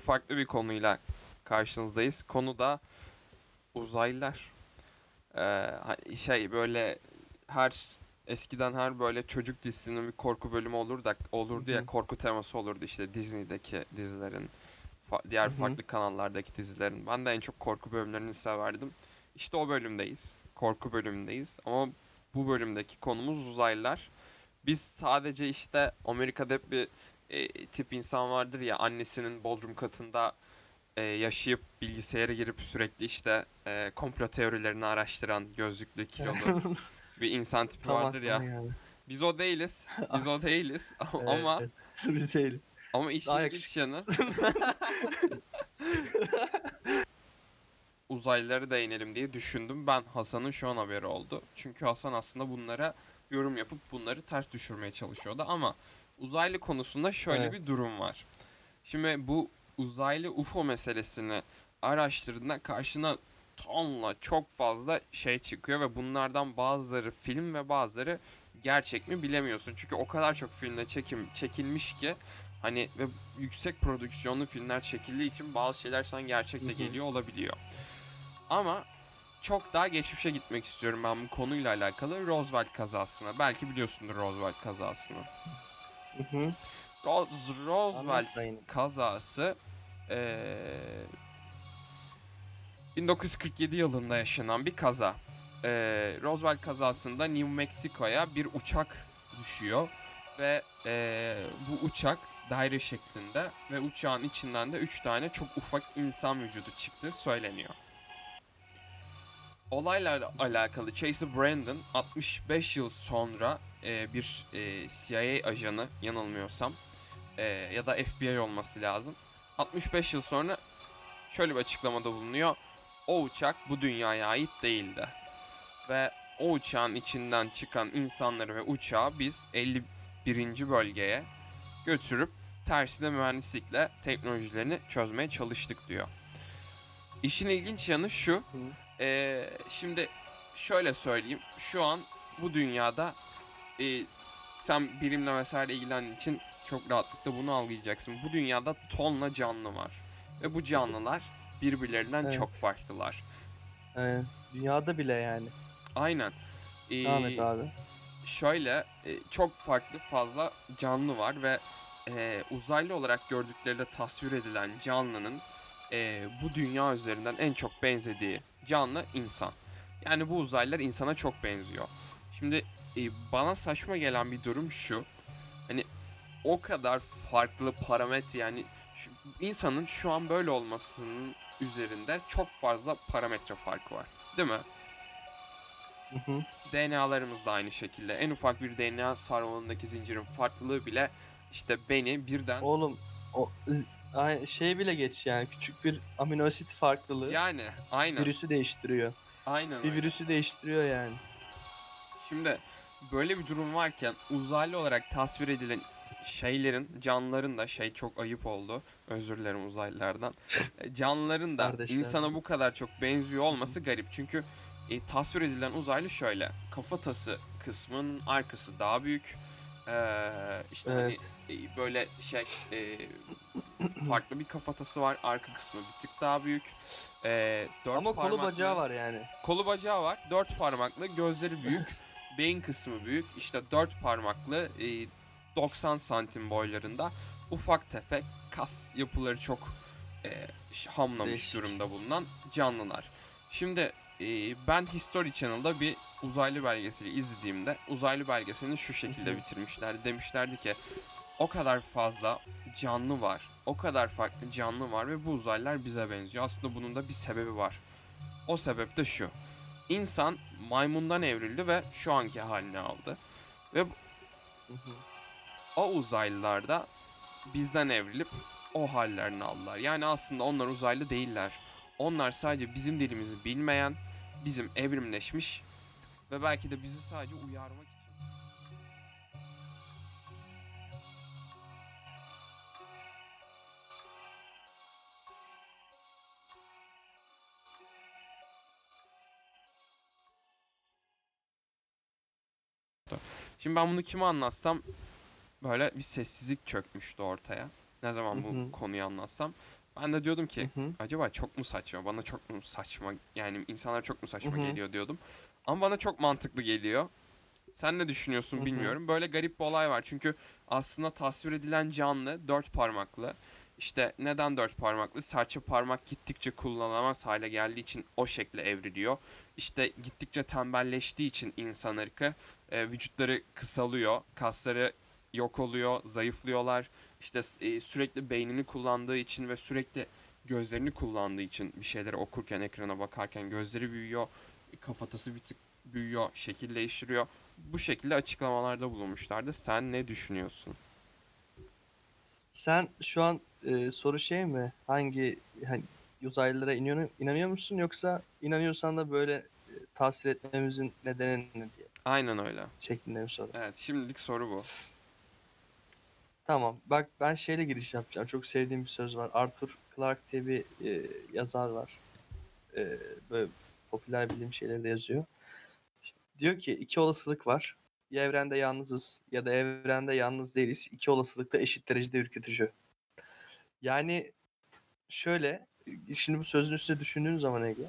farklı bir konuyla karşınızdayız. Konu da uzaylılar. Böyle her eskiden her böyle çocuk dizisinin bir korku bölümü olurdu ya, korku teması olurdu işte Disney'deki dizilerin, diğer farklı kanallardaki dizilerin. Ben de en çok korku bölümlerini severdim. İşte o bölümdeyiz. Korku bölümündeyiz. Ama bu bölümdeki konumuz uzaylılar. Biz sadece işte Amerika'da hep bir tip insan vardır ya, annesinin bodrum katında yaşayıp bilgisayara girip sürekli işte komplo teorilerini araştıran, gözlüklü, kilolu bir insan tipi vardır ya. Yani. Biz o değiliz. Biz o değiliz. Ama biz değiliz. Ama işin ilginç yanı uzaylılara değinelim diye düşündüm. Ben Hasan'ın şu an haberi oldu. Çünkü Hasan aslında bunlara yorum yapıp bunları ters düşürmeye çalışıyordu. Ama uzaylı konusunda şöyle bir durum var. Şimdi bu uzaylı UFO meselesini araştırdığında karşına tonla çok fazla şey çıkıyor ve bunlardan bazıları film ve bazıları gerçek mi bilemiyorsun. Çünkü o kadar çok filmle çekilmiş ki hani ve yüksek prodüksiyonlu filmler çekildiği için bazı şeyler sana gerçek de geliyor olabiliyor. Ama çok daha geçmişe gitmek istiyorum ben bu konuyla alakalı. Roswell kazasına. Belki biliyorsundur Roswell kazasını. Roswell kazası 1947 yılında yaşanan bir kaza. Roswell kazasında New Mexico'ya bir uçak düşüyor ve bu uçak daire şeklinde ve uçağın içinden de 3 tane çok ufak insan vücudu çıktı söyleniyor. Olayla alakalı Chase Brandon 65 yıl sonra bir CIA ajanı yanılmıyorsam ya da FBI olması lazım. 65 yıl sonra şöyle bir açıklamada bulunuyor. O uçak bu dünyaya ait değildi. Ve o uçağın içinden çıkan insanları ve uçağı biz 51. bölgeye götürüp tersine mühendislikle teknolojilerini çözmeye çalıştık diyor. İşin ilginç yanı şu. Şimdi şöyle söyleyeyim. Şu an bu dünyada sen bilimle vesaire ilgilendiğin için çok rahatlıkla bunu algılayacaksın. Bu dünyada tonla canlı var. Ve bu canlılar birbirlerinden çok farklılar. Dünyada bile yani. Aynen. Ahmet abi. Şöyle çok farklı fazla canlı var ve uzaylı olarak gördükleri de tasvir edilen canlının bu dünya üzerinden en çok benzediği canlı insan. Yani bu uzaylılar insana çok benziyor. Şimdi bana saçma gelen bir durum şu. Hani o kadar farklı parametre yani insanın şu an böyle olmasının üzerinde çok fazla parametre farkı var. Değil mi? DNA'larımız da aynı şekilde. En ufak bir DNA sarmalındaki zincirin farklılığı bile işte beni birden... Oğlum o... Aynı şey bile geç yani, küçük bir amino asit farklılığı. Yani aynen. Virüsü değiştiriyor. Aynen. Bir virüsü değiştiriyor yani. Şimdi böyle bir durum varken uzaylı olarak tasvir edilen şeylerin, canlıların da şey çok ayıp oldu. Özür dilerim uzaylılardan. Canlıların da insana bu kadar çok benziyor olması garip. Çünkü tasvir edilen uzaylı şöyle. Kafatası kısmının arkası daha büyük. İşte hani böyle şey farklı bir kafatası var, arka kısmı bir tık daha büyük. Ama parmaklı, kolu bacağı var yani. Kolu bacağı var, 4 parmaklı, gözleri büyük, beyin kısmı büyük. İşte 4 parmaklı, 90 santim boylarında ufak tefek kas yapıları çok hamlamış durumda bulunan canlılar. Şimdi ben History Channel'da bir uzaylı belgeseli izlediğimde uzaylı belgeselini şu şekilde bitirmişlerdi. Demişlerdi ki o kadar fazla canlı var, o kadar farklı canlı var ve bu uzaylılar bize benziyor. Aslında bunun da bir sebebi var. O sebep de şu. İnsan maymundan evrildi ve şu anki halini aldı. Ve o uzaylılar da bizden evrilip o hallerini aldılar. Yani aslında onlar uzaylı değiller. Onlar sadece bizim dilimizi bilmeyen, bizim evrimleşmiş ve belki de bizi sadece uyarmak için. Şimdi ben bunu kime anlatsam böyle bir sessizlik çökmüştü ortaya. Ne zaman bu konuyu anlatsam. Ben de diyordum ki acaba çok mu saçma? Bana çok mu saçma? Yani insanlar çok mu saçma geliyor diyordum. Ama bana çok mantıklı geliyor. Sen ne düşünüyorsun bilmiyorum. Böyle garip bir olay var. Çünkü aslında tasvir edilen canlı dört parmaklı. İşte neden dört parmaklı? Serçe parmak gittikçe kullanılamaz hale geldiği için o şekle evriliyor. İşte gittikçe tembelleştiği için insan ırkı vücutları kısalıyor. Kasları yok oluyor, zayıflıyorlar. İşte sürekli beynini kullandığı için ve sürekli gözlerini kullandığı için bir şeyleri okurken, ekrana bakarken gözleri büyüyor. Kafatası bir tık büyüyor, şekil değiştiriyor. Bu şekilde açıklamalarda bulunmuşlardı. Sen ne düşünüyorsun? Sen şu an soru şey mi? Hangi uzaylılara inanıyor musun? Yoksa inanıyorsan da böyle tasvir etmemizin nedeni ne diye? Aynen öyle. Şeklinde bir soru. Evet, şimdilik soru bu. Tamam. Bak ben şeyle giriş yapacağım. Çok sevdiğim bir söz var. Arthur Clarke diye bir yazar var. Böyle popüler bilim şeyleri de yazıyor. Diyor ki iki olasılık var. Ya evrende yalnızız ya da evrende yalnız değiliz. İki olasılık da eşit derecede ürkütücü. Yani şöyle, şimdi bu sözün üstüne düşündüğün zaman Ege,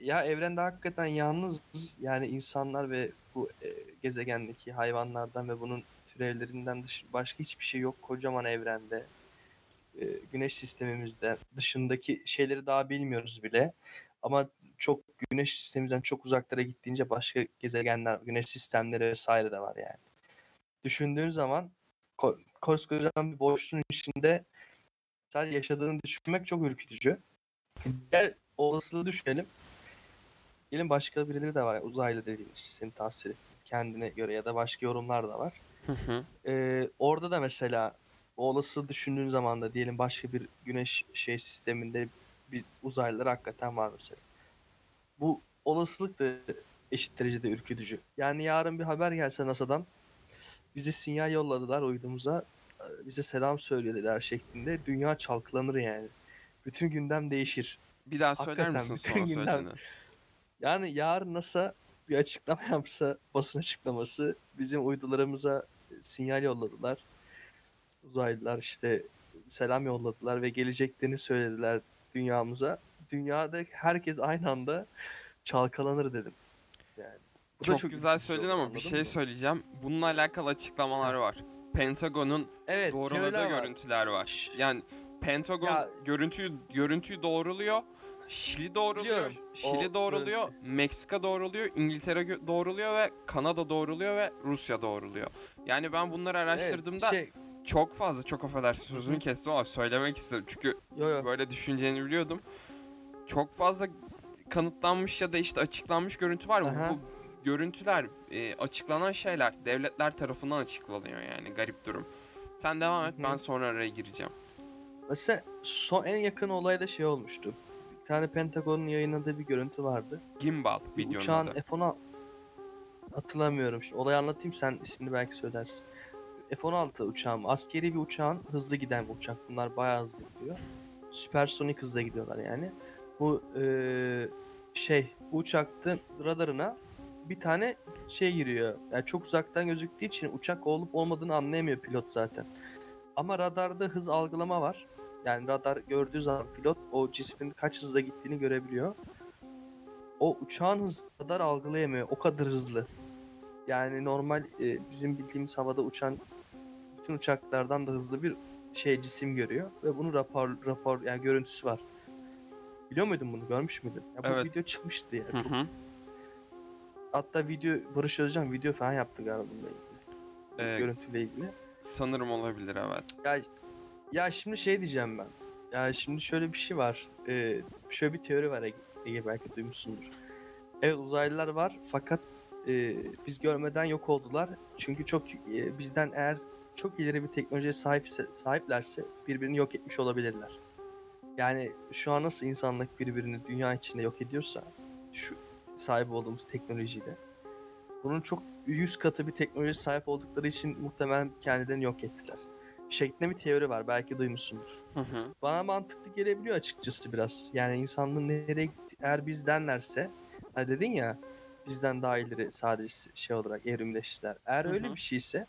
ya evrende hakikaten yalnızız. Yani insanlar ve bu gezegendeki hayvanlardan ve bunun türevlerinden başka hiçbir şey yok. Kocaman evrende, güneş sistemimizde dışındaki şeyleri daha bilmiyoruz bile. Ama çok güneş sistemimizden çok uzaklara gittiğince başka gezegenler, güneş sistemleri vesaire de var yani. Düşündüğün zaman koskocaman bir boşluğun içinde sadece yaşadığını düşünmek çok ürkütücü. Diğer olasılığı düşünelim. Gelin başka birileri de var. Yani uzaylı dediğimiz işte seni tahsil ettiğin kendine göre ya da başka yorumlar da var. Orada da mesela o olasılığı düşündüğün zaman da diyelim başka bir güneş sisteminde bir uzaylılar hakikaten var mesela. Bu olasılık da eşit derecede ürkütücü. Yani yarın bir haber gelse NASA'dan bize sinyal yolladılar uydumuza, bize selam söylediler şeklinde dünya çalkalanır yani. Bütün gündem değişir. Bir daha hakikaten söyler misin sonra söylediğini? Yani yarın NASA bir açıklama yapsa, basın açıklaması, bizim uydularımıza sinyal yolladılar. Uzaylılar işte selam yolladılar ve geleceklerini söylediler dünyamıza. Dünyada herkes aynı anda çalkalanır dedim. Yani çok güzel söyledin ama bir şey söyleyeceğim. Bununla alakalı açıklamalar var. Pentagon'un doğruladığı görüntüler var. Yani Pentagon görüntüyü doğruluyor. Şili doğruluyor. Şili doğruluyor. Meksika doğruluyor. İngiltere doğruluyor ve Kanada doğruluyor ve Rusya doğruluyor. Yani ben bunları araştırdığımda çok fazla, çok affedersin sözünü kestim ama söylemek istedim. Çünkü böyle düşüneceğini biliyordum. Çok fazla kanıtlanmış ya da işte açıklanmış görüntü var mı? Bu görüntüler, açıklanan şeyler devletler tarafından açıklanıyor yani, garip durum. Sen devam et, ben sonra araya gireceğim. Mesela son en yakın olayda şey olmuştu. Bir tane Pentagon'un yayınladığı bir görüntü vardı. Gimbal videonun uçağın adı. F-16 hatırlamıyorum. Şimdi olayı anlatayım, sen ismini belki söylersin. F-16 uçağım, askeri bir uçağın, hızlı giden bir uçak. Bunlar bayağı hızlı gidiyor. Süpersonik hızla gidiyorlar yani. Bu uçaktın radarına bir tane şey giriyor. Yani çok uzaktan gözüktüğü için uçak olup olmadığını anlayamıyor pilot zaten. Ama radarda hız algılama var. Yani radar gördüğü zaman pilot o cismin kaç hızla gittiğini görebiliyor. O uçağın hızı radar algılayamıyor. O kadar hızlı. Yani normal bizim bildiğimiz havada uçan bütün uçaklardan da hızlı bir cisim görüyor ve bunun rapor yani görüntüsü var. Biliyor muydun bunu? Görmüş müydün? Ya bu video çıkmıştı yani. Çok... Hatta video, Barış Özcan video falan yaptı galiba bununla ilgili. Görüntüyle ilgili. Sanırım olabilir, evet. Ya şimdi diyeceğim ben. Ya şimdi şöyle bir şey var. Şöyle bir teori var Ege, belki duymuşsundur. Evet, uzaylılar var fakat biz görmeden yok oldular. Çünkü çok bizden eğer çok ileri bir teknolojiye sahiplerse birbirini yok etmiş olabilirler. Yani şu an nasıl insanlık birbirini dünya içinde yok ediyorsa şu sahip olduğumuz teknolojiyle, bunun çok 100 katı bir teknolojiye sahip oldukları için muhtemelen kendilerini yok ettiler. Şeklinde bir teori var, belki duymuşsundur. Bana mantıklı gelebiliyor açıkçası biraz. Yani insanlığın nereye gitti, eğer bizdenlerse, hani dedin ya bizden daha ileri sadece olarak evrimleştiler. Eğer öyle bir şeyse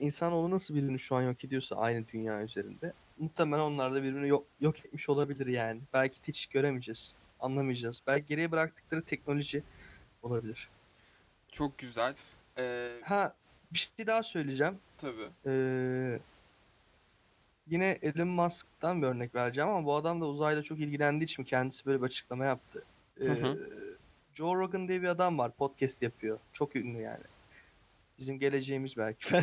İnsanoğlu nasıl birbirini şu an yok ediyorsa aynı dünya üzerinde, muhtemelen onlar da birbirini yok etmiş olabilir yani. Belki hiç göremeyeceğiz, anlamayacağız. Belki geriye bıraktıkları teknoloji olabilir. Çok güzel. Bir şey daha söyleyeceğim. Tabii. Yine Elon Musk'tan bir örnek vereceğim ama bu adam da uzayla çok ilgilendiği için kendisi böyle bir açıklama yaptı. Joe Rogan diye bir adam var, podcast yapıyor. Çok ünlü yani. Bizim geleceğimiz belki.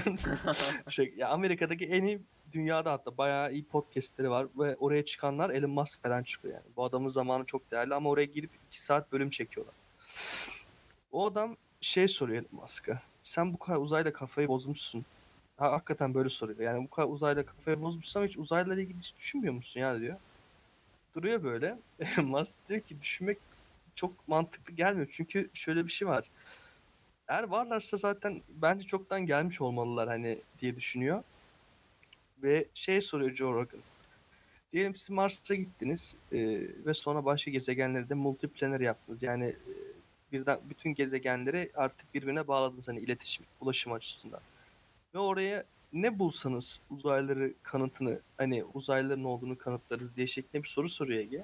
Amerika'daki en iyi, dünyada hatta bayağı iyi podcastleri var ve oraya çıkanlar Elon Musk falan çıkıyor yani. Bu adamın zamanı çok değerli ama oraya girip 2 saat bölüm çekiyorlar. O adam soruyor Elon Musk'a. Sen bu kadar uzayda kafayı bozmuşsun. Hakikaten böyle soruyor. Yani bu kadar uzayda kafayı bozmuşsun ama hiç uzayla ilgili hiç düşünmüyor musun yani diyor. Duruyor böyle. Elon Musk diyor ki düşünmek çok mantıklı gelmiyor. Çünkü şöyle bir şey var. Eğer varlarsa zaten bence çoktan gelmiş olmalılar hani diye düşünüyor. Ve soruyor Joe Rogan. Diyelim siz Mars'a gittiniz ve sonra başka gezegenlerde multiplaner yaptınız. Yani birden bütün gezegenleri artık birbirine bağladınız hani iletişim, ulaşım açısından. Ve oraya ne bulsanız uzaylıları kanıtını, hani uzaylıların olduğunu kanıtlarız diye şeklinde bir soru soruyor Ege.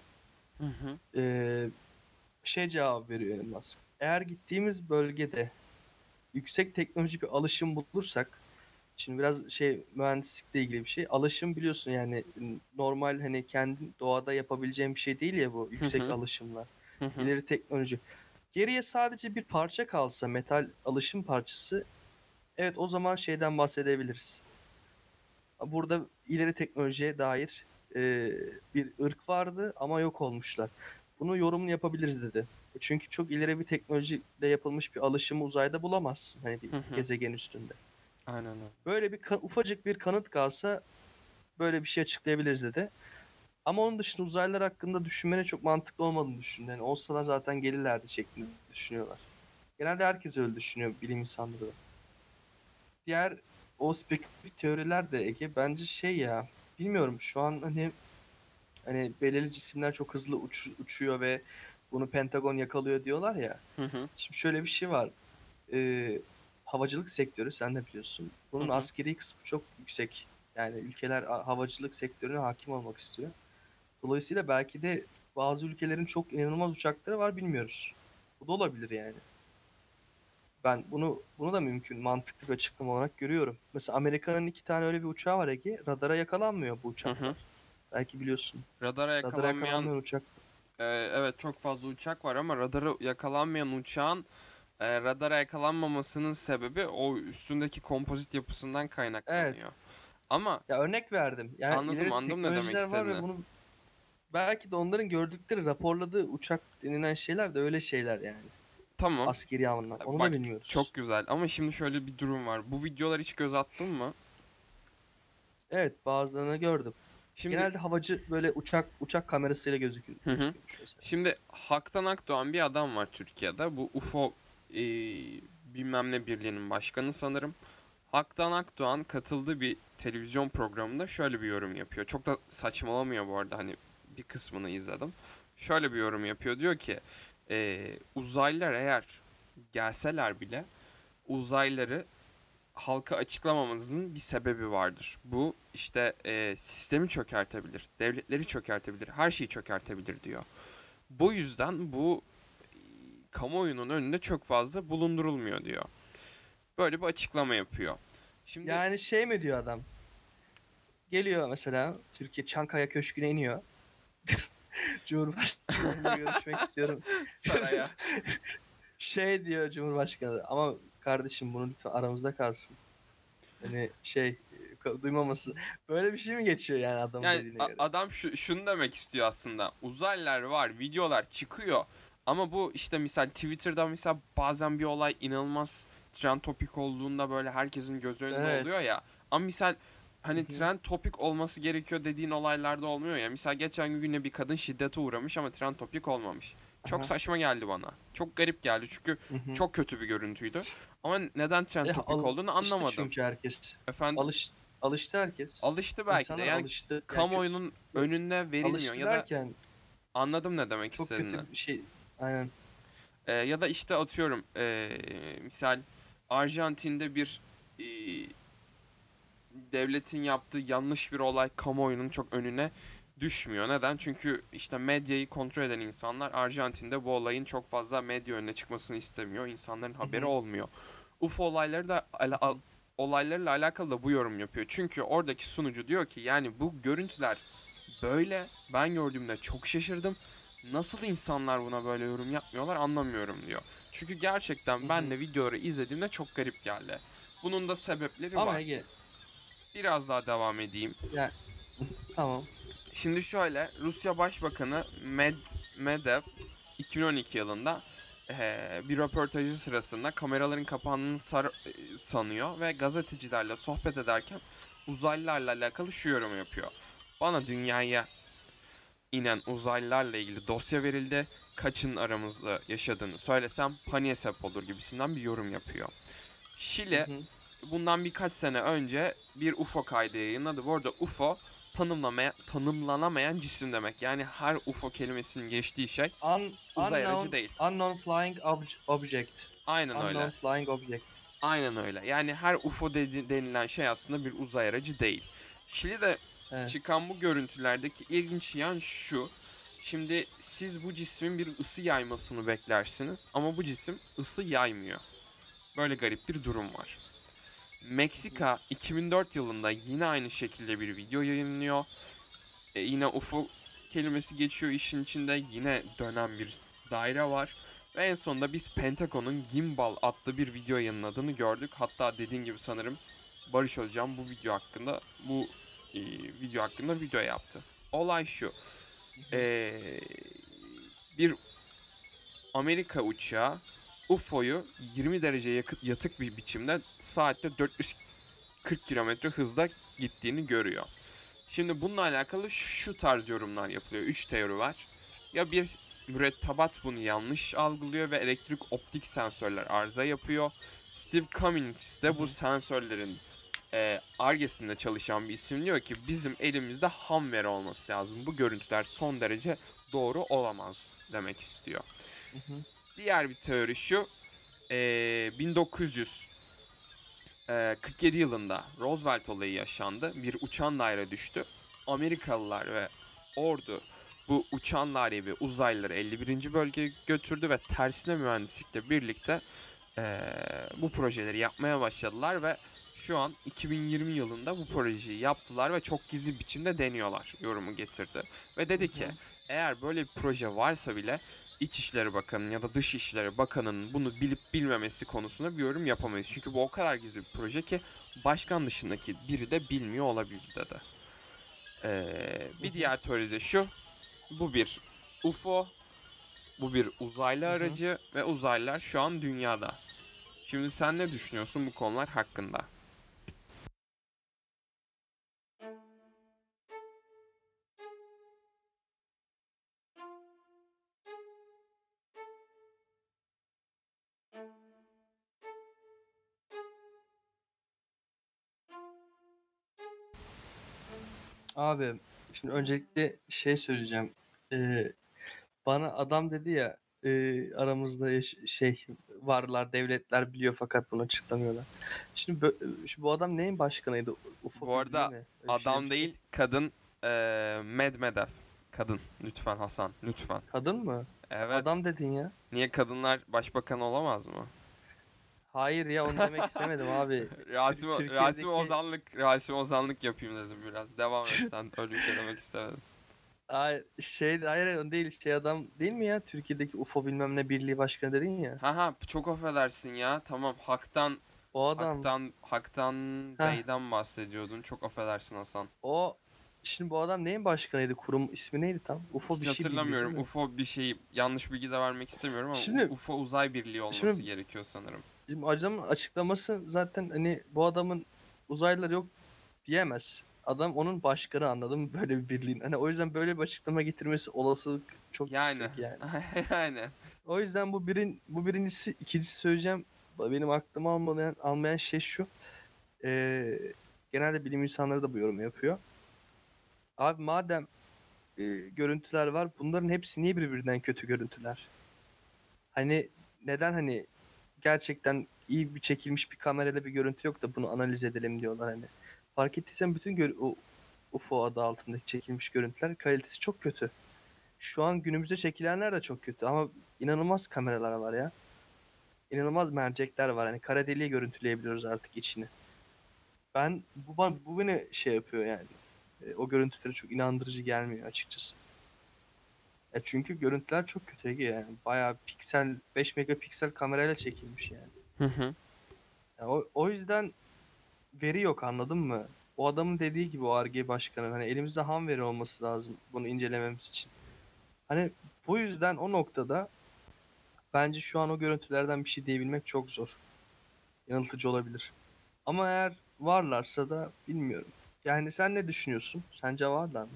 Cevap veriyor Elon Musk. Eğer gittiğimiz bölgede yüksek teknoloji bir alışım bulursak, şimdi biraz mühendislikle ilgili bir şey. Alışım biliyorsun yani normal hani kendi doğada yapabileceğim bir şey değil ya bu yüksek alışımlar. İleri teknoloji. Geriye sadece bir parça kalsa, metal alışım parçası, evet o zaman şeyden bahsedebiliriz. Burada ileri teknolojiye dair bir ırk vardı ama yok olmuşlar. Bunu yorumunu yapabiliriz dedi. Çünkü çok ileri bir teknolojiyle yapılmış bir alışımı uzayda bulamazsın. Hani bir gezegen üstünde. Aynen öyle. Böyle bir ufacık bir kanıt kalsa böyle bir şey açıklayabiliriz dedi. Ama onun dışında uzaylılar hakkında düşünmene çok mantıklı olmadığını düşündü. Yani olsalar zaten gelirlerdi şeklinde düşünüyorlar. Genelde herkes öyle düşünüyor bilim insanları. Diğer o spekülatif teoriler de Ege bence bilmiyorum şu an hani belirli cisimler çok hızlı uçuyor ve bunu Pentagon yakalıyor diyorlar ya. Şimdi şöyle bir şey var. Havacılık sektörü sen de biliyorsun. Bunun askeri kısmı çok yüksek. Yani ülkeler havacılık sektörüne hakim olmak istiyor. Dolayısıyla belki de bazı ülkelerin çok inanılmaz uçakları var bilmiyoruz. Bu da olabilir yani. Ben bunu da mümkün mantıklı bir açıklama olarak görüyorum. Mesela Amerika'nın 2 tane öyle bir uçağı var ki radara yakalanmıyor bu uçaklar. Belki biliyorsun. Radara yakalanmayan uçak. Evet çok fazla uçak var ama radara yakalanmayan uçağın radara yakalanmamasının sebebi o üstündeki kompozit yapısından kaynaklanıyor. Evet. Ama örnek verdim. Yani anladım ne demek istediğini. Belki de onların gördükleri, raporladığı uçak denilen şeyler de öyle şeyler yani. Tamam. Askeri anlamda. Onu da bilmiyoruz. Çok güzel ama şimdi şöyle bir durum var. Bu videolar hiç göz attın mı? Evet, bazılarını gördüm. Şimdi, genelde havacı böyle uçak kamerasıyla gözüküyor. Şimdi Haktan Akdoğan bir adam var Türkiye'de. Bu UFO bilmem ne birliğinin başkanı sanırım. Haktan Akdoğan katıldığı bir televizyon programında şöyle bir yorum yapıyor. Çok da saçmalamıyor bu arada, hani bir kısmını izledim. Şöyle bir yorum yapıyor, diyor ki uzaylılar eğer gelseler bile uzaylıları halka açıklamamanızın bir sebebi vardır. Bu sistemi çökertebilir, devletleri çökertebilir, her şeyi çökertebilir diyor. Bu yüzden bu kamuoyunun önünde çok fazla bulundurulmuyor diyor. Böyle bir açıklama yapıyor. Şimdi yani mi diyor adam? Geliyor mesela Türkiye Çankaya Köşkü'ne iniyor. Cumhurbaşkanı'yla görüşmek istiyorum. Saraya. Diyor Cumhurbaşkanı. Ama kardeşim bunu lütfen aramızda kalsın. Yani duymaması. Böyle bir şey mi geçiyor yani adamın dediğine göre? Adam şunu demek istiyor aslında. Uzaylılar var, videolar çıkıyor. Ama bu misal Twitter'da bazen bir olay inanılmaz trend topik olduğunda böyle herkesin göz önünde oluyor ya. Ama misal trend topik olması gerekiyor dediğin olaylarda olmuyor ya. Misal geçen gün bir kadın şiddete uğramış ama trend topik olmamış. Çok saçma geldi bana. Çok garip geldi çünkü çok kötü bir görüntüydü. Ama neden trend topik olduğunu anlamadım. Çünkü herkes. Efendim? Alıştı herkes. Alıştı belki İnsanlar de. Yani alıştı. Kamuoyunun önüne verilmiyor ya da anladım ne demek istediğini. Çok kötü bir şey. Aynen. Ya da misal Arjantin'de bir devletin yaptığı yanlış bir olay kamuoyunun çok önüne düşmüyor. Neden? Çünkü işte medyayı kontrol eden insanlar Arjantin'de bu olayın çok fazla medya önüne çıkmasını istemiyor. İnsanların haberi olmuyor. UFO olayları da olaylarla alakalı da bu yorum yapıyor. Çünkü oradaki sunucu diyor ki yani bu görüntüler böyle, ben gördüğümde çok şaşırdım. Nasıl insanlar buna böyle yorum yapmıyorlar anlamıyorum diyor. Çünkü gerçekten ben de videoları izlediğimde çok garip geldi. Bunun da sebepleri var. Biraz daha devam edeyim. Ya, tamam. Şimdi şöyle, Rusya Başbakanı Medvedev 2012 yılında bir röportajı sırasında kameraların kapandığını sanıyor ve gazetecilerle sohbet ederken uzaylılarla alakalı şu yorumu yapıyor. Bana dünyaya inen uzaylılarla ilgili dosya verildi, kaçın aramızda yaşadığını söylesem paniğe sebep olur gibisinden bir yorum yapıyor. Şili bundan birkaç sene önce bir UFO kaydı yayınladı. Bu arada UFO tanımlanamayan cisim demek. Yani her UFO kelimesinin geçtiği şey uzay aracı değil. Unknown flying object. Aynen unknown öyle. Flying object. Aynen öyle. Yani her UFO denilen şey aslında bir uzay aracı değil. Şili'de çıkan bu görüntülerdeki ilginç yan şu. Şimdi siz bu cismin bir ısı yaymasını beklersiniz ama bu cisim ısı yaymıyor. Böyle garip bir durum var. Meksika 2004 yılında yine aynı şekilde bir video yayınlıyor. Yine UFO kelimesi geçiyor işin içinde. Yine dönen bir daire var. Ve en sonunda biz Pentagon'un Gimbal adlı bir video yayınladığını gördük. Hatta dediğin gibi sanırım Barış Hocam bu video hakkında video yaptı. Olay şu. Bir Amerika uçağı UFO'yu 20 derece yatık bir biçimde saatte 440 kilometre hızda gittiğini görüyor. Şimdi bununla alakalı şu tarz yorumlar yapılıyor. 3 teori var. Ya bir mürettebat bunu yanlış algılıyor ve elektrik optik sensörler arıza yapıyor. Steve Cummings de bu sensörlerin Ar-Ge'sinde çalışan bir isim diyor ki bizim elimizde ham veri olması lazım. Bu görüntüler son derece doğru olamaz demek istiyor. Diğer bir teori şu, 1947 yılında Roswell olayı yaşandı. Bir uçan daire düştü. Amerikalılar ve ordu bu uçan daire ve uzaylıları 51. bölgeye götürdü ve tersine mühendislikle birlikte bu projeleri yapmaya başladılar ve şu an 2020 yılında bu projeyi yaptılar ve çok gizli biçimde deniyorlar yorumu getirdi. Ve dedi ki eğer böyle bir proje varsa bile İçişleri Bakanı ya da Dışişleri Bakanı'nın bunu bilip bilmemesi konusunda bir yorum yapamayız. Çünkü bu o kadar gizli bir proje ki başkan dışındaki biri de bilmiyor olabilir dedi. Bir diğer teori de şu. Bu bir UFO, bu bir uzaylı aracı ve uzaylılar şu an dünyada. Şimdi sen ne düşünüyorsun bu konular hakkında? Abi şimdi öncelikle şey söyleyeceğim. Bana adam dedi ya aramızda şey varlar, devletler biliyor fakat bunu açıklamıyorlar. Şimdi bu adam neyin başkanıydı? UFO bu arada adam şey değil, kadın. Medvedev. Kadın. Lütfen Hasan, lütfen. Kadın mı? Evet. Adam dedin ya. Niye kadınlar başbakan olamaz mı? Hayır ya, onu demek istemedim abi. Rasim Ozanlık yapayım dedim biraz. Devam et sen, öyle bir şey demek istemedim. Hayır o değil, adam değil mi ya? Türkiye'deki UFO bilmem ne birliği başkanı dedin ya. Çok affedersin ya, tamam, Haktan. O adam. Haktan Bey'den bahsediyordun, çok affedersin Hasan. Şimdi bu adam neyin başkanıydı? Kurum ismi neydi tam? UFO bir şey. Hatırlamıyorum, UFO bir şey, yanlış bilgi de vermek istemiyorum ama şimdi, UFO uzay birliği olması gerekiyor sanırım. Şimdi adamın açıklaması zaten hani bu adamın uzaylılar yok diyemez. Adam onun başkanı, anladın mı? Böyle bir birliğin. Hani o yüzden böyle bir açıklama getirmesi olasılık çok yüksek yani. Aynen. O yüzden bu birincisi. İkincisi söyleyeceğim. Benim aklıma almayan şey şu. Genelde bilim insanları da bu yorumu yapıyor. Abi madem görüntüler var, bunların hepsi niye birbirinden kötü görüntüler? Hani neden hani gerçekten iyi bir çekilmiş bir kamerada bir görüntü yok da bunu analiz edelim diyorlar hani. Fark ettiysen bütün UFO adı altındaki çekilmiş görüntüler kalitesi çok kötü. Şu an günümüzde çekilenler de çok kötü ama inanılmaz kameralar var ya. İnanılmaz mercekler var. Hani kara deliği görüntüleyebiliyoruz artık içini. Bu beni şey yapıyor yani. O görüntülere çok inandırıcı gelmiyor açıkçası. Çünkü görüntüler çok kötü yani. Bayağı piksel, 5 megapiksel kamerayla çekilmiş yani. Hı hı. Yani o yüzden veri yok, anladın mı? O adamın dediği gibi, o Ar-Ge başkanı, hani elimizde ham veri olması lazım bunu incelememiz için. Hani bu yüzden o noktada bence şu an o görüntülerden bir şey diyebilmek çok zor. Yanıltıcı olabilir. Ama eğer varlarsa da bilmiyorum. Yani sen ne düşünüyorsun? Sence varlar mı?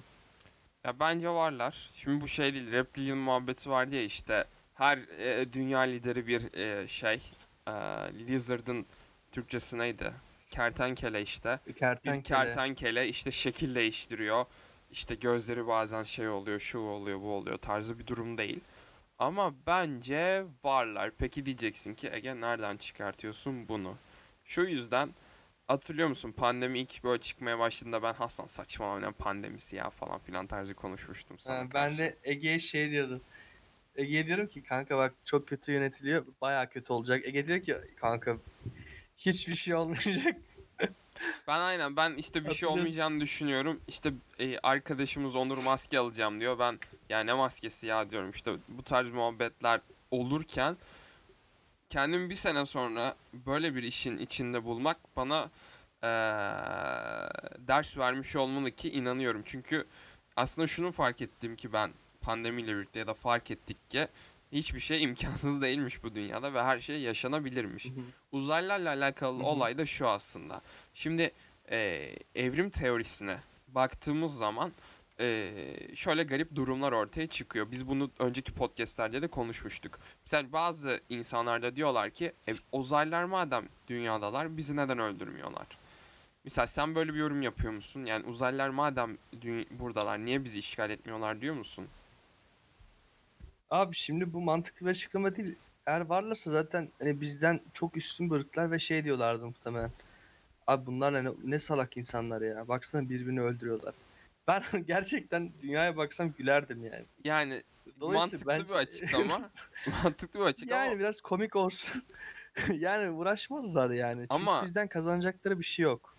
Ya bence varlar. Şimdi bu şey değil, Reptilian muhabbeti var diye işte. Her dünya lideri bir Lizard'ın Türkçesi neydi? Kertenkele işte. Bir kertenkele işte şekil değiştiriyor. İşte gözleri bazen şey oluyor, şu oluyor, bu oluyor tarzı bir durum değil. Ama bence varlar. Peki diyeceksin ki Ege nereden çıkartıyorsun bunu? Şu yüzden, hatırlıyor musun pandemi ilk böyle çıkmaya başladığında ben Hasan saçmalama pandemisi ya falan filan tarzı konuşmuştum sana. Ben de Ege'ye şey diyordum. Ege'ye diyorum ki kanka bak çok kötü yönetiliyor, baya kötü olacak. Ege diyor ki kanka hiçbir şey olmayacak. Ben işte bir şey olmayacağını düşünüyorum. İşte arkadaşımız Onur maske alacağım diyor. Ben ya ne maskesi ya diyorum. İşte bu tarz muhabbetler olurken kendimi bir sene sonra böyle bir işin içinde bulmak bana ders vermiş olmalı ki inanıyorum. Çünkü aslında şunu fark ettim ki ben pandemiyle birlikte ya da fark ettik ki hiçbir şey imkansız değilmiş bu dünyada ve her şey yaşanabilirmiş. Hı hı. Uzaylarla alakalı hı hı. olay da şu aslında. Şimdi evrim teorisine baktığımız zaman şöyle garip durumlar ortaya çıkıyor. Biz bunu önceki podcastlerde de konuşmuştuk. Mesela bazı insanlarda diyorlar ki uzaylılar madem dünyadalar bizi neden öldürmüyorlar? Mesela sen böyle bir yorum yapıyor musun? Yani uzaylılar madem buradalar niye bizi işgal etmiyorlar diyor musun? Abi şimdi bu mantıklı bir açıklama değil. Eğer varlarsa zaten hani bizden çok üstün bırıklar ve şey diyorlardı muhtemelen. Abi bunlar hani ne salak insanlar ya. Baksana birbirini öldürüyorlar. Ben gerçekten dünyaya baksam gülerdim yani. Yani mantıklı bir açıklama. Mantıklı bir açıklama. Yani biraz komik olsun. Yani uğraşmazlar yani. Çünkü ama bizden kazanacakları bir şey yok.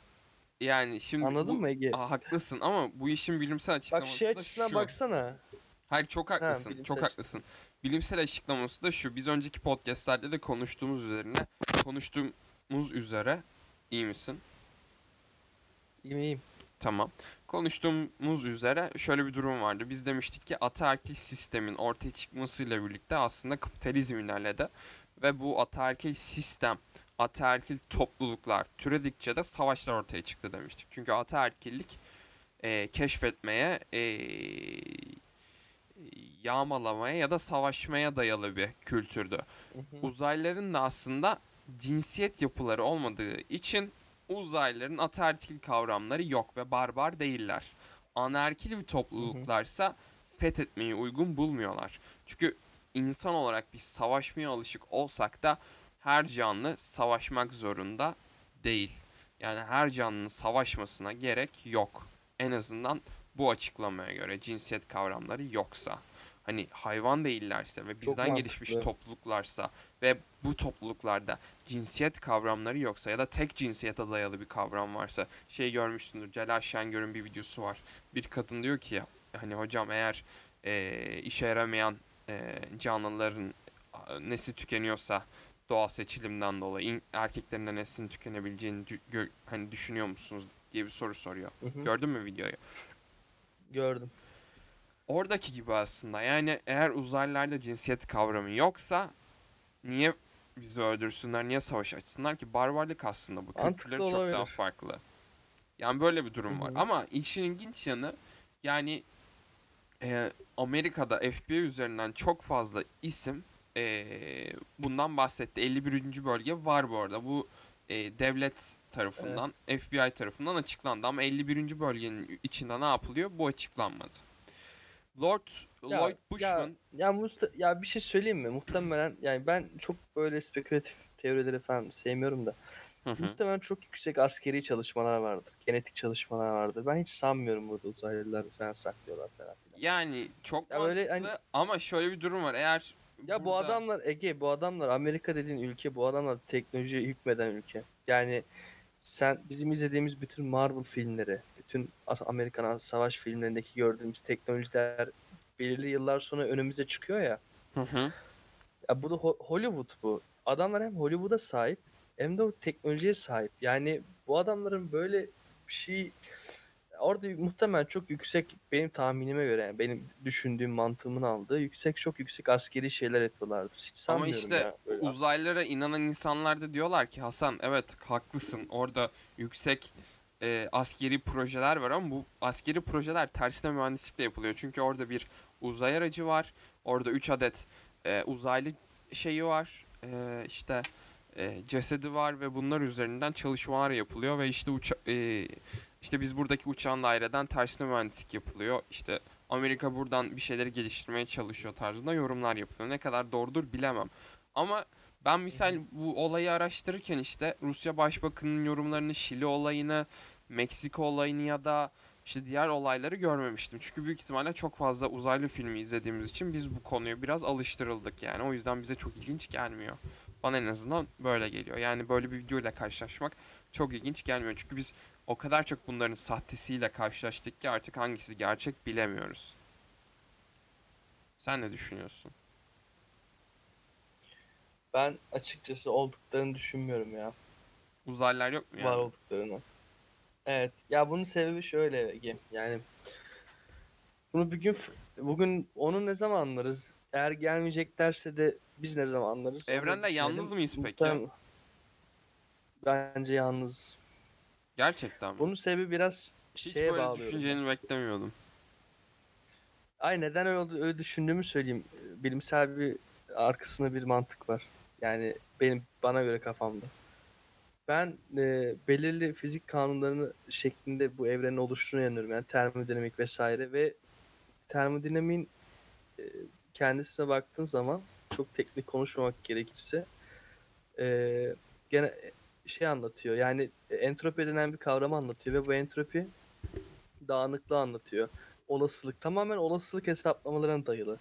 Yani şimdi anladın mı Ege? Haklısın ama bu işin bilimsel açıklaması da şu. Bak şey açısından şu. Baksana. Hayır çok haklısın, çok haklısın. Bilimsel açıklaması da şu, biz önceki podcastlerde de konuştuğumuz üzere, iyi misin? İyiyim. Tamam. Konuştuğumuz üzere şöyle bir durum vardı. Biz demiştik ki ataerkil sistemin ortaya çıkmasıyla birlikte aslında kapitalizm ilerledi. Ve bu ataerkil sistem, ataerkil topluluklar türedikçe de savaşlar ortaya çıktı demiştik. Çünkü ataerkillik keşfetmeye... yağmalamaya ya da savaşmaya dayalı bir kültürdü. Hı hı. Uzaylıların da aslında cinsiyet yapıları olmadığı için uzaylıların ataerkil kavramları yok ve barbar değiller. Anaerkil bir topluluklarsa fethetmeyi uygun bulmuyorlar. Çünkü insan olarak biz savaşmaya alışık olsak da her canlı savaşmak zorunda değil. Yani her canlının savaşmasına gerek yok. En azından bu açıklamaya göre cinsiyet kavramları yoksa, hani hayvan değillerse ve bizden gelişmiş topluluklarsa ve bu topluluklarda cinsiyet kavramları yoksa ya da tek cinsiyete dayalı bir kavram varsa, şey görmüşsündür, Celal Şengör'ün bir videosu var. Bir kadın diyor ki hani hocam eğer işe yaramayan canlıların nesli tükeniyorsa doğal seçilimden dolayı erkeklerin de neslinin tükenebileceğini hani düşünüyor musunuz diye bir soru soruyor. Hı hı. Gördün mü videoyu? Gördüm. Oradaki gibi aslında, yani eğer uzaylılarda cinsiyet kavramı yoksa niye bizi öldürsünler, niye savaş açsınlar ki? Barbarlık aslında bu. Kültürleri çok daha farklı. Yani böyle bir durum var. Ama işin ilginç yanı yani Amerika'da FBI üzerinden çok fazla isim bundan bahsetti. 51. bölge var bu arada. Bu devlet tarafından, evet. FBI tarafından açıklandı ama 51. bölgenin içinde ne yapılıyor? Bu açıklanmadı. Lloyd Bushman... Ya bir şey söyleyeyim mi? Muhtemelen yani ben çok böyle spekülatif teorileri falan sevmiyorum da Muhtemelen çok yüksek askeri çalışmalar vardır. Genetik çalışmalar vardır. Ben hiç sanmıyorum burada uzaylılar falan saklıyorlar falan. Yani çok ya mantıklı böyle, hani... ama şöyle bir durum var. Eğer ya burada... bu adamlar Ege, bu adamlar Amerika dediğin ülke, bu adamlar teknolojiye hükmeden ülke. Yani sen bizim izlediğimiz bütün Marvel filmleri, bütün Amerikan savaş filmlerindeki gördüğümüz teknolojiler belirli yıllar sonra önümüze çıkıyor ya. Hı hı. Ya bu da Hollywood bu. Adamlar hem Hollywood'a sahip hem de o teknolojiye sahip. Yani bu adamların böyle bir şey orada muhtemelen çok yüksek, benim tahminime göre yani benim düşündüğüm mantığımın aldığı yüksek, çok yüksek askeri şeyler yapıyorlardır. Hiç sanmıyorum. Ama işte ya, uzaylılara inanan insanlar da diyorlar ki Hasan evet haklısın, orada yüksek askeri projeler var ama bu askeri projeler tersine mühendislikle yapılıyor. Çünkü orada bir uzay aracı var. Orada 3 adet uzaylı şeyi var. İşte cesedi var ve bunlar üzerinden çalışmalar yapılıyor ve işte işte biz buradaki uçan daireden tersine mühendislik yapılıyor. İşte Amerika buradan bir şeyleri geliştirmeye çalışıyor tarzında yorumlar yapılıyor. Ne kadar doğrudur bilemem. Ama ben misal bu olayı araştırırken işte Rusya Başbakanı'nın yorumlarını, Şili olayını, Meksika olayını ya da işte diğer olayları görmemiştim. Çünkü büyük ihtimalle çok fazla uzaylı filmi izlediğimiz için biz bu konuya biraz alıştırıldık yani. O yüzden bize çok ilginç gelmiyor. Bana en azından böyle geliyor. Yani böyle bir videoyla karşılaşmak çok ilginç gelmiyor. Çünkü biz o kadar çok bunların sahtesiyle karşılaştık ki artık hangisi gerçek bilemiyoruz. Sen ne düşünüyorsun? Ben açıkçası olduklarını düşünmüyorum ya. Uzaylılar yok mu yani? Var olduklarını. Evet. Ya bunun sebebi şöyle. Yani bunu bugün onu ne zaman anlarız? Eğer gelmeyeceklerse de biz ne zaman anlarız? Evrende yalnız mıyız peki? Bence yalnız. Gerçekten mi? Bunun sebebi biraz hiç şeye bağlıyorum. Hiç böyle düşünceni beklemiyordum. Ay neden öyle düşündüğümü söyleyeyim. Bilimsel bir arkasında bir mantık var. Yani bana göre kafamda. Ben belirli fizik kanunlarını şeklinde bu evrenin oluştuğunu inanıyorum. Yani termodinamik vesaire ve termodinamiğin kendisine baktığın zaman çok teknik konuşmamak gerekirse gene şey anlatıyor. Yani entropi denen bir kavramı anlatıyor ve bu entropi dağınıklığı anlatıyor. Olasılık, tamamen olasılık hesaplamalarına dayalı.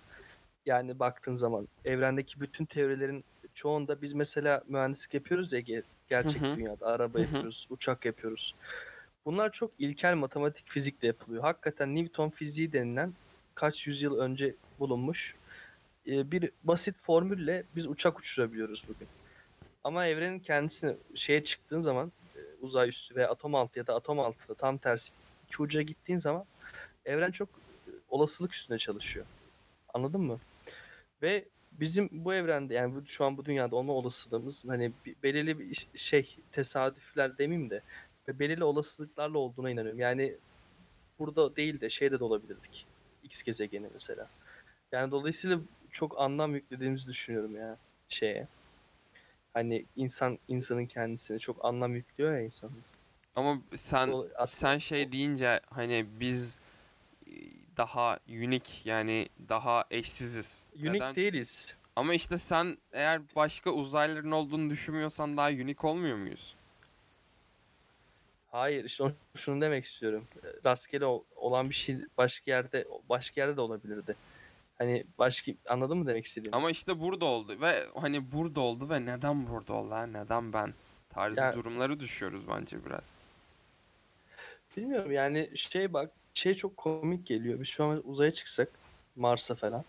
Yani baktığın zaman evrendeki bütün teorilerin çoğunda biz mesela mühendislik yapıyoruz ya gerçek dünyada. Araba yapıyoruz, uçak yapıyoruz. Bunlar çok ilkel matematik fizikle yapılıyor. Hakikaten Newton fiziği denilen kaç yüzyıl önce bulunmuş bir basit formülle biz uçak uçurabiliyoruz bugün. Ama evrenin kendisini şeye çıktığın zaman uzay üstü ve atom altı ya da atom altıda tam tersi iki uca gittiğin zaman evren çok olasılık üstüne çalışıyor. Anladın mı? Ve bizim bu evrende yani şu an bu dünyada olma olasılığımız hani belirli bir şey, tesadüfler demeyeyim de belirli olasılıklarla olduğuna inanıyorum. Yani burada değil de şeyde de olabilirdik. X gezegeni mesela. Yani dolayısıyla çok anlam yüklediğimizi düşünüyorum ya şeye. Hani insanın kendisine çok anlam yüklüyor ya insan. Ama sen şey deyince hani biz daha unik yani daha eşsiziz. Unik değiliz. Ama işte sen eğer başka uzaylıların olduğunu düşünmüyorsan daha unik olmuyor muyuz? Hayır işte şunu demek istiyorum. Rastgele olan bir şey başka yerde de olabilirdi. Hani başka, anladın mı demek istediğimi? Ama işte burada oldu ve hani burada oldu ve neden burada oldu ha? Neden ben tarzı yani, durumları düşüyoruz bence biraz. Bilmiyorum yani şey çok komik geliyor. Biz şu an uzaya çıksak Mars'a falan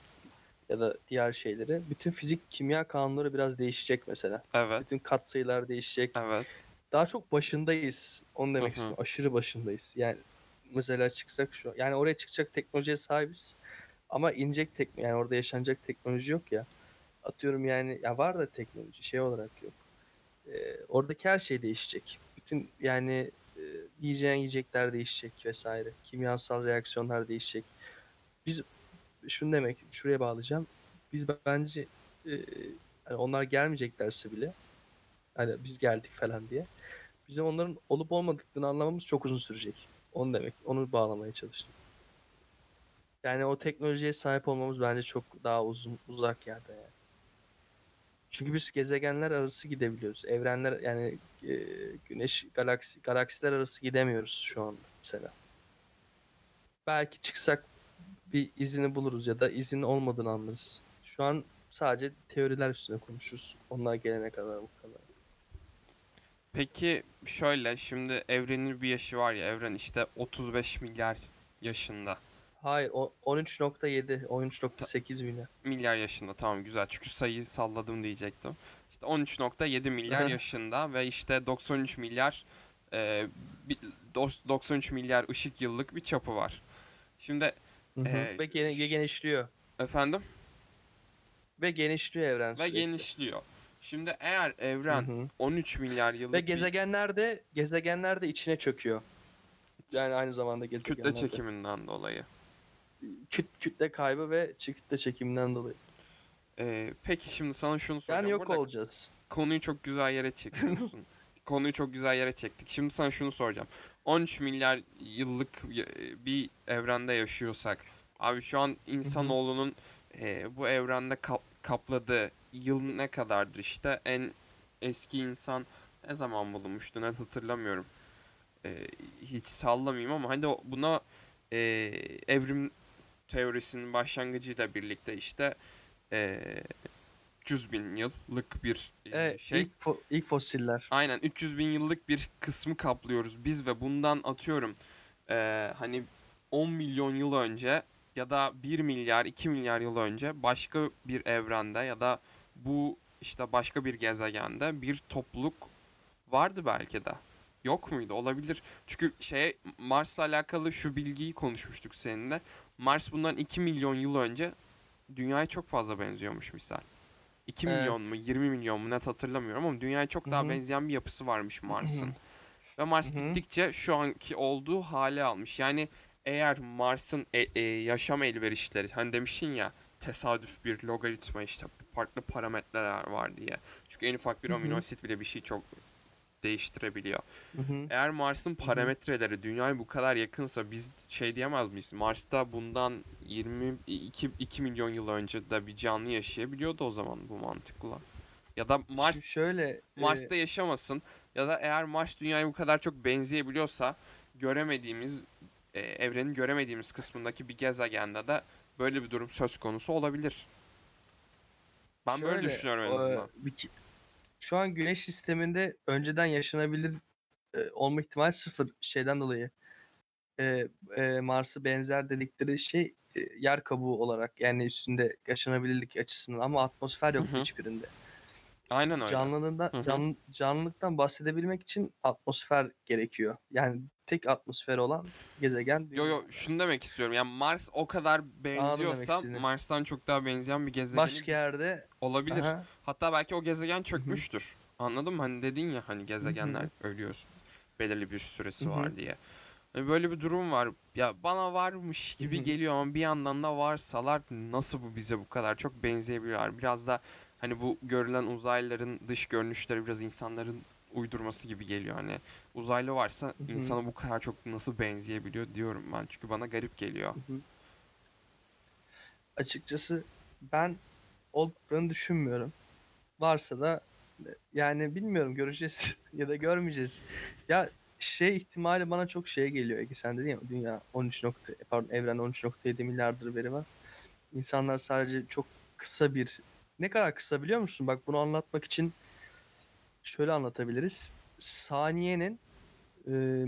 ya da diğer şeylere bütün fizik kimya kanunları biraz değişecek mesela. Evet. Bütün katsayılar değişecek. Evet. Daha çok başındayız. Onu demek istiyorum. Aşırı başındayız. Yani mesela çıksak şu an. Yani oraya çıkacak teknolojiye sahibiz. Ama yani orada yaşanacak teknoloji yok ya. Atıyorum yani ya var da teknoloji şey olarak yok. Oradaki her şey değişecek. Bütün yani yiyeceğin yiyecekler değişecek vesaire. Kimyasal reaksiyonlar değişecek. Biz şunu demek, şuraya bağlayacağım. Biz bence yani onlar gelmeyeceklerse bile hani biz geldik falan diye. Bizim onların olup olmadıklarını anlamamız çok uzun sürecek. Onu demek. Onu bağlamaya çalıştım. Yani o teknolojiye sahip olmamız bence çok daha uzak yerde yani. Çünkü biz gezegenler arası gidebiliyoruz. Evrenler yani güneş, galaksiler arası gidemiyoruz şu an mesela. Belki çıksak bir izini buluruz ya da izinin olmadığını anlarız. Şu an sadece teoriler üstüne konuşuruz. Onlar gelene kadar muhtemelen. Peki şöyle, şimdi evrenin bir yaşı var ya, evren işte 35 milyar yaşında. Hayır, 13.8 milyar. Milyar yaşında, tamam, güzel, çünkü sayıyı salladım diyecektim. İşte 13.7 milyar yaşında ve işte 93 milyar ışık yıllık bir çapı var. Şimdi ve genişliyor. Efendim? Ve genişliyor evren. Ve genişliyor. Şimdi eğer evren 13 milyar yıllık ve gezegenler de içine çöküyor. Yani aynı zamanda gezegenler kütle çekiminden dolayı. Kütle kaybı ve kütle çekiminden dolayı. Peki şimdi sana şunu soracağım. Yani yok burada olacağız. Konuyu çok güzel yere çekiyorsun. Konuyu çok güzel yere çektik. Şimdi sana şunu soracağım. 13 milyar yıllık bir evrende yaşıyorsak, abi şu an insanoğlunun bu evrende kapladığı yıl ne kadardır? İşte en eski insan ne zaman bulunmuştu? Net hatırlamıyorum. Hiç sallamayayım ama hani buna evrim teorisinin başlangıcıyla birlikte işte 300 bin yıllık bir şey. İlk fosiller. Aynen, 300 bin yıllık bir kısmı kaplıyoruz biz ve bundan atıyorum hani 10 milyon yıl önce ya da 1 milyar 2 milyar yıl önce başka bir evrende ya da bu işte başka bir gezegende bir topluluk vardı belki de. Yok muydu? Olabilir. Çünkü Mars'la alakalı şu bilgiyi konuşmuştuk seninle. Mars bundan 2 milyon yıl önce Dünya'ya çok fazla benziyormuş misal. 2 milyon mu 20 milyon mu net hatırlamıyorum ama Dünya'ya çok daha benzeyen bir yapısı varmış Mars'ın. Ve Mars gittikçe şu anki olduğu hale almış. Yani eğer Mars'ın yaşam elverişleri, hani demiştin ya tesadüf bir logaritma, işte farklı parametreler var diye. Çünkü en ufak bir amino asit bile bir şey çok değiştirebiliyor. Eğer Mars'ın parametreleri Dünya'ya bu kadar yakınsa biz diyemez miyiz? Mars'ta bundan 2 milyon yıl önce de bir canlı yaşayabiliyordu o zaman bu mantıkla. Ya da Mars'ta yaşamasın ya da eğer Mars Dünya'ya bu kadar çok benzeyebiliyorsa göremediğimiz evrenin göremediğimiz kısmındaki bir gezegende de böyle bir durum söz konusu olabilir. Ben böyle düşünüyorum en azından. Şu an güneş sisteminde önceden yaşanabilir olma ihtimali sıfır şeyden dolayı. Mars'a benzer dedikleri şey yer kabuğu olarak, yani üstünde yaşanabilirlik açısından, ama atmosfer yok hiçbirinde. Aynen öyle. Canlılıktan bahsedebilmek için atmosfer gerekiyor. Yani tek atmosfer olan gezegen. Yo şunu demek istiyorum. Yani Mars o kadar benziyorsa Mars'tan çok daha benzeyen bir gezegen başka yerde olabilir. Aha. Hatta belki o gezegen çökmüştür. Anladın mı? Hani dedin ya, hani gezegenler ölüyorsun. Belirli bir süresi var diye. Böyle bir durum var. Ya bana varmış gibi geliyor ama bir yandan da varsalar nasıl bu bize bu kadar çok benzeyebiliyorlar? Biraz da hani bu görülen uzaylıların dış görünüşleri biraz insanların uydurması gibi geliyor. Hani uzaylı varsa insana bu kadar çok nasıl benzeyebiliyor diyorum ben. Çünkü bana garip geliyor. Açıkçası ben olduklarını düşünmüyorum. Varsa da yani bilmiyorum, göreceğiz ya da görmeyeceğiz. Ya ihtimali bana çok geliyor. Ege, sen dedin ya Dünya evren 13.7 milyardır veri var. İnsanlar sadece çok kısa bir, ne kadar kısa biliyor musun? Bak, bunu anlatmak için şöyle anlatabiliriz. Saniyenin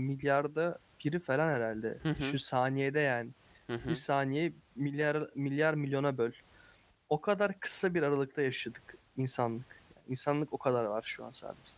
milyarda biri falan herhalde. Şu saniyede yani. Bir saniye milyar milyona böl. O kadar kısa bir aralıkta yaşadık insanlık. Yani insanlık o kadar var şu an sadece.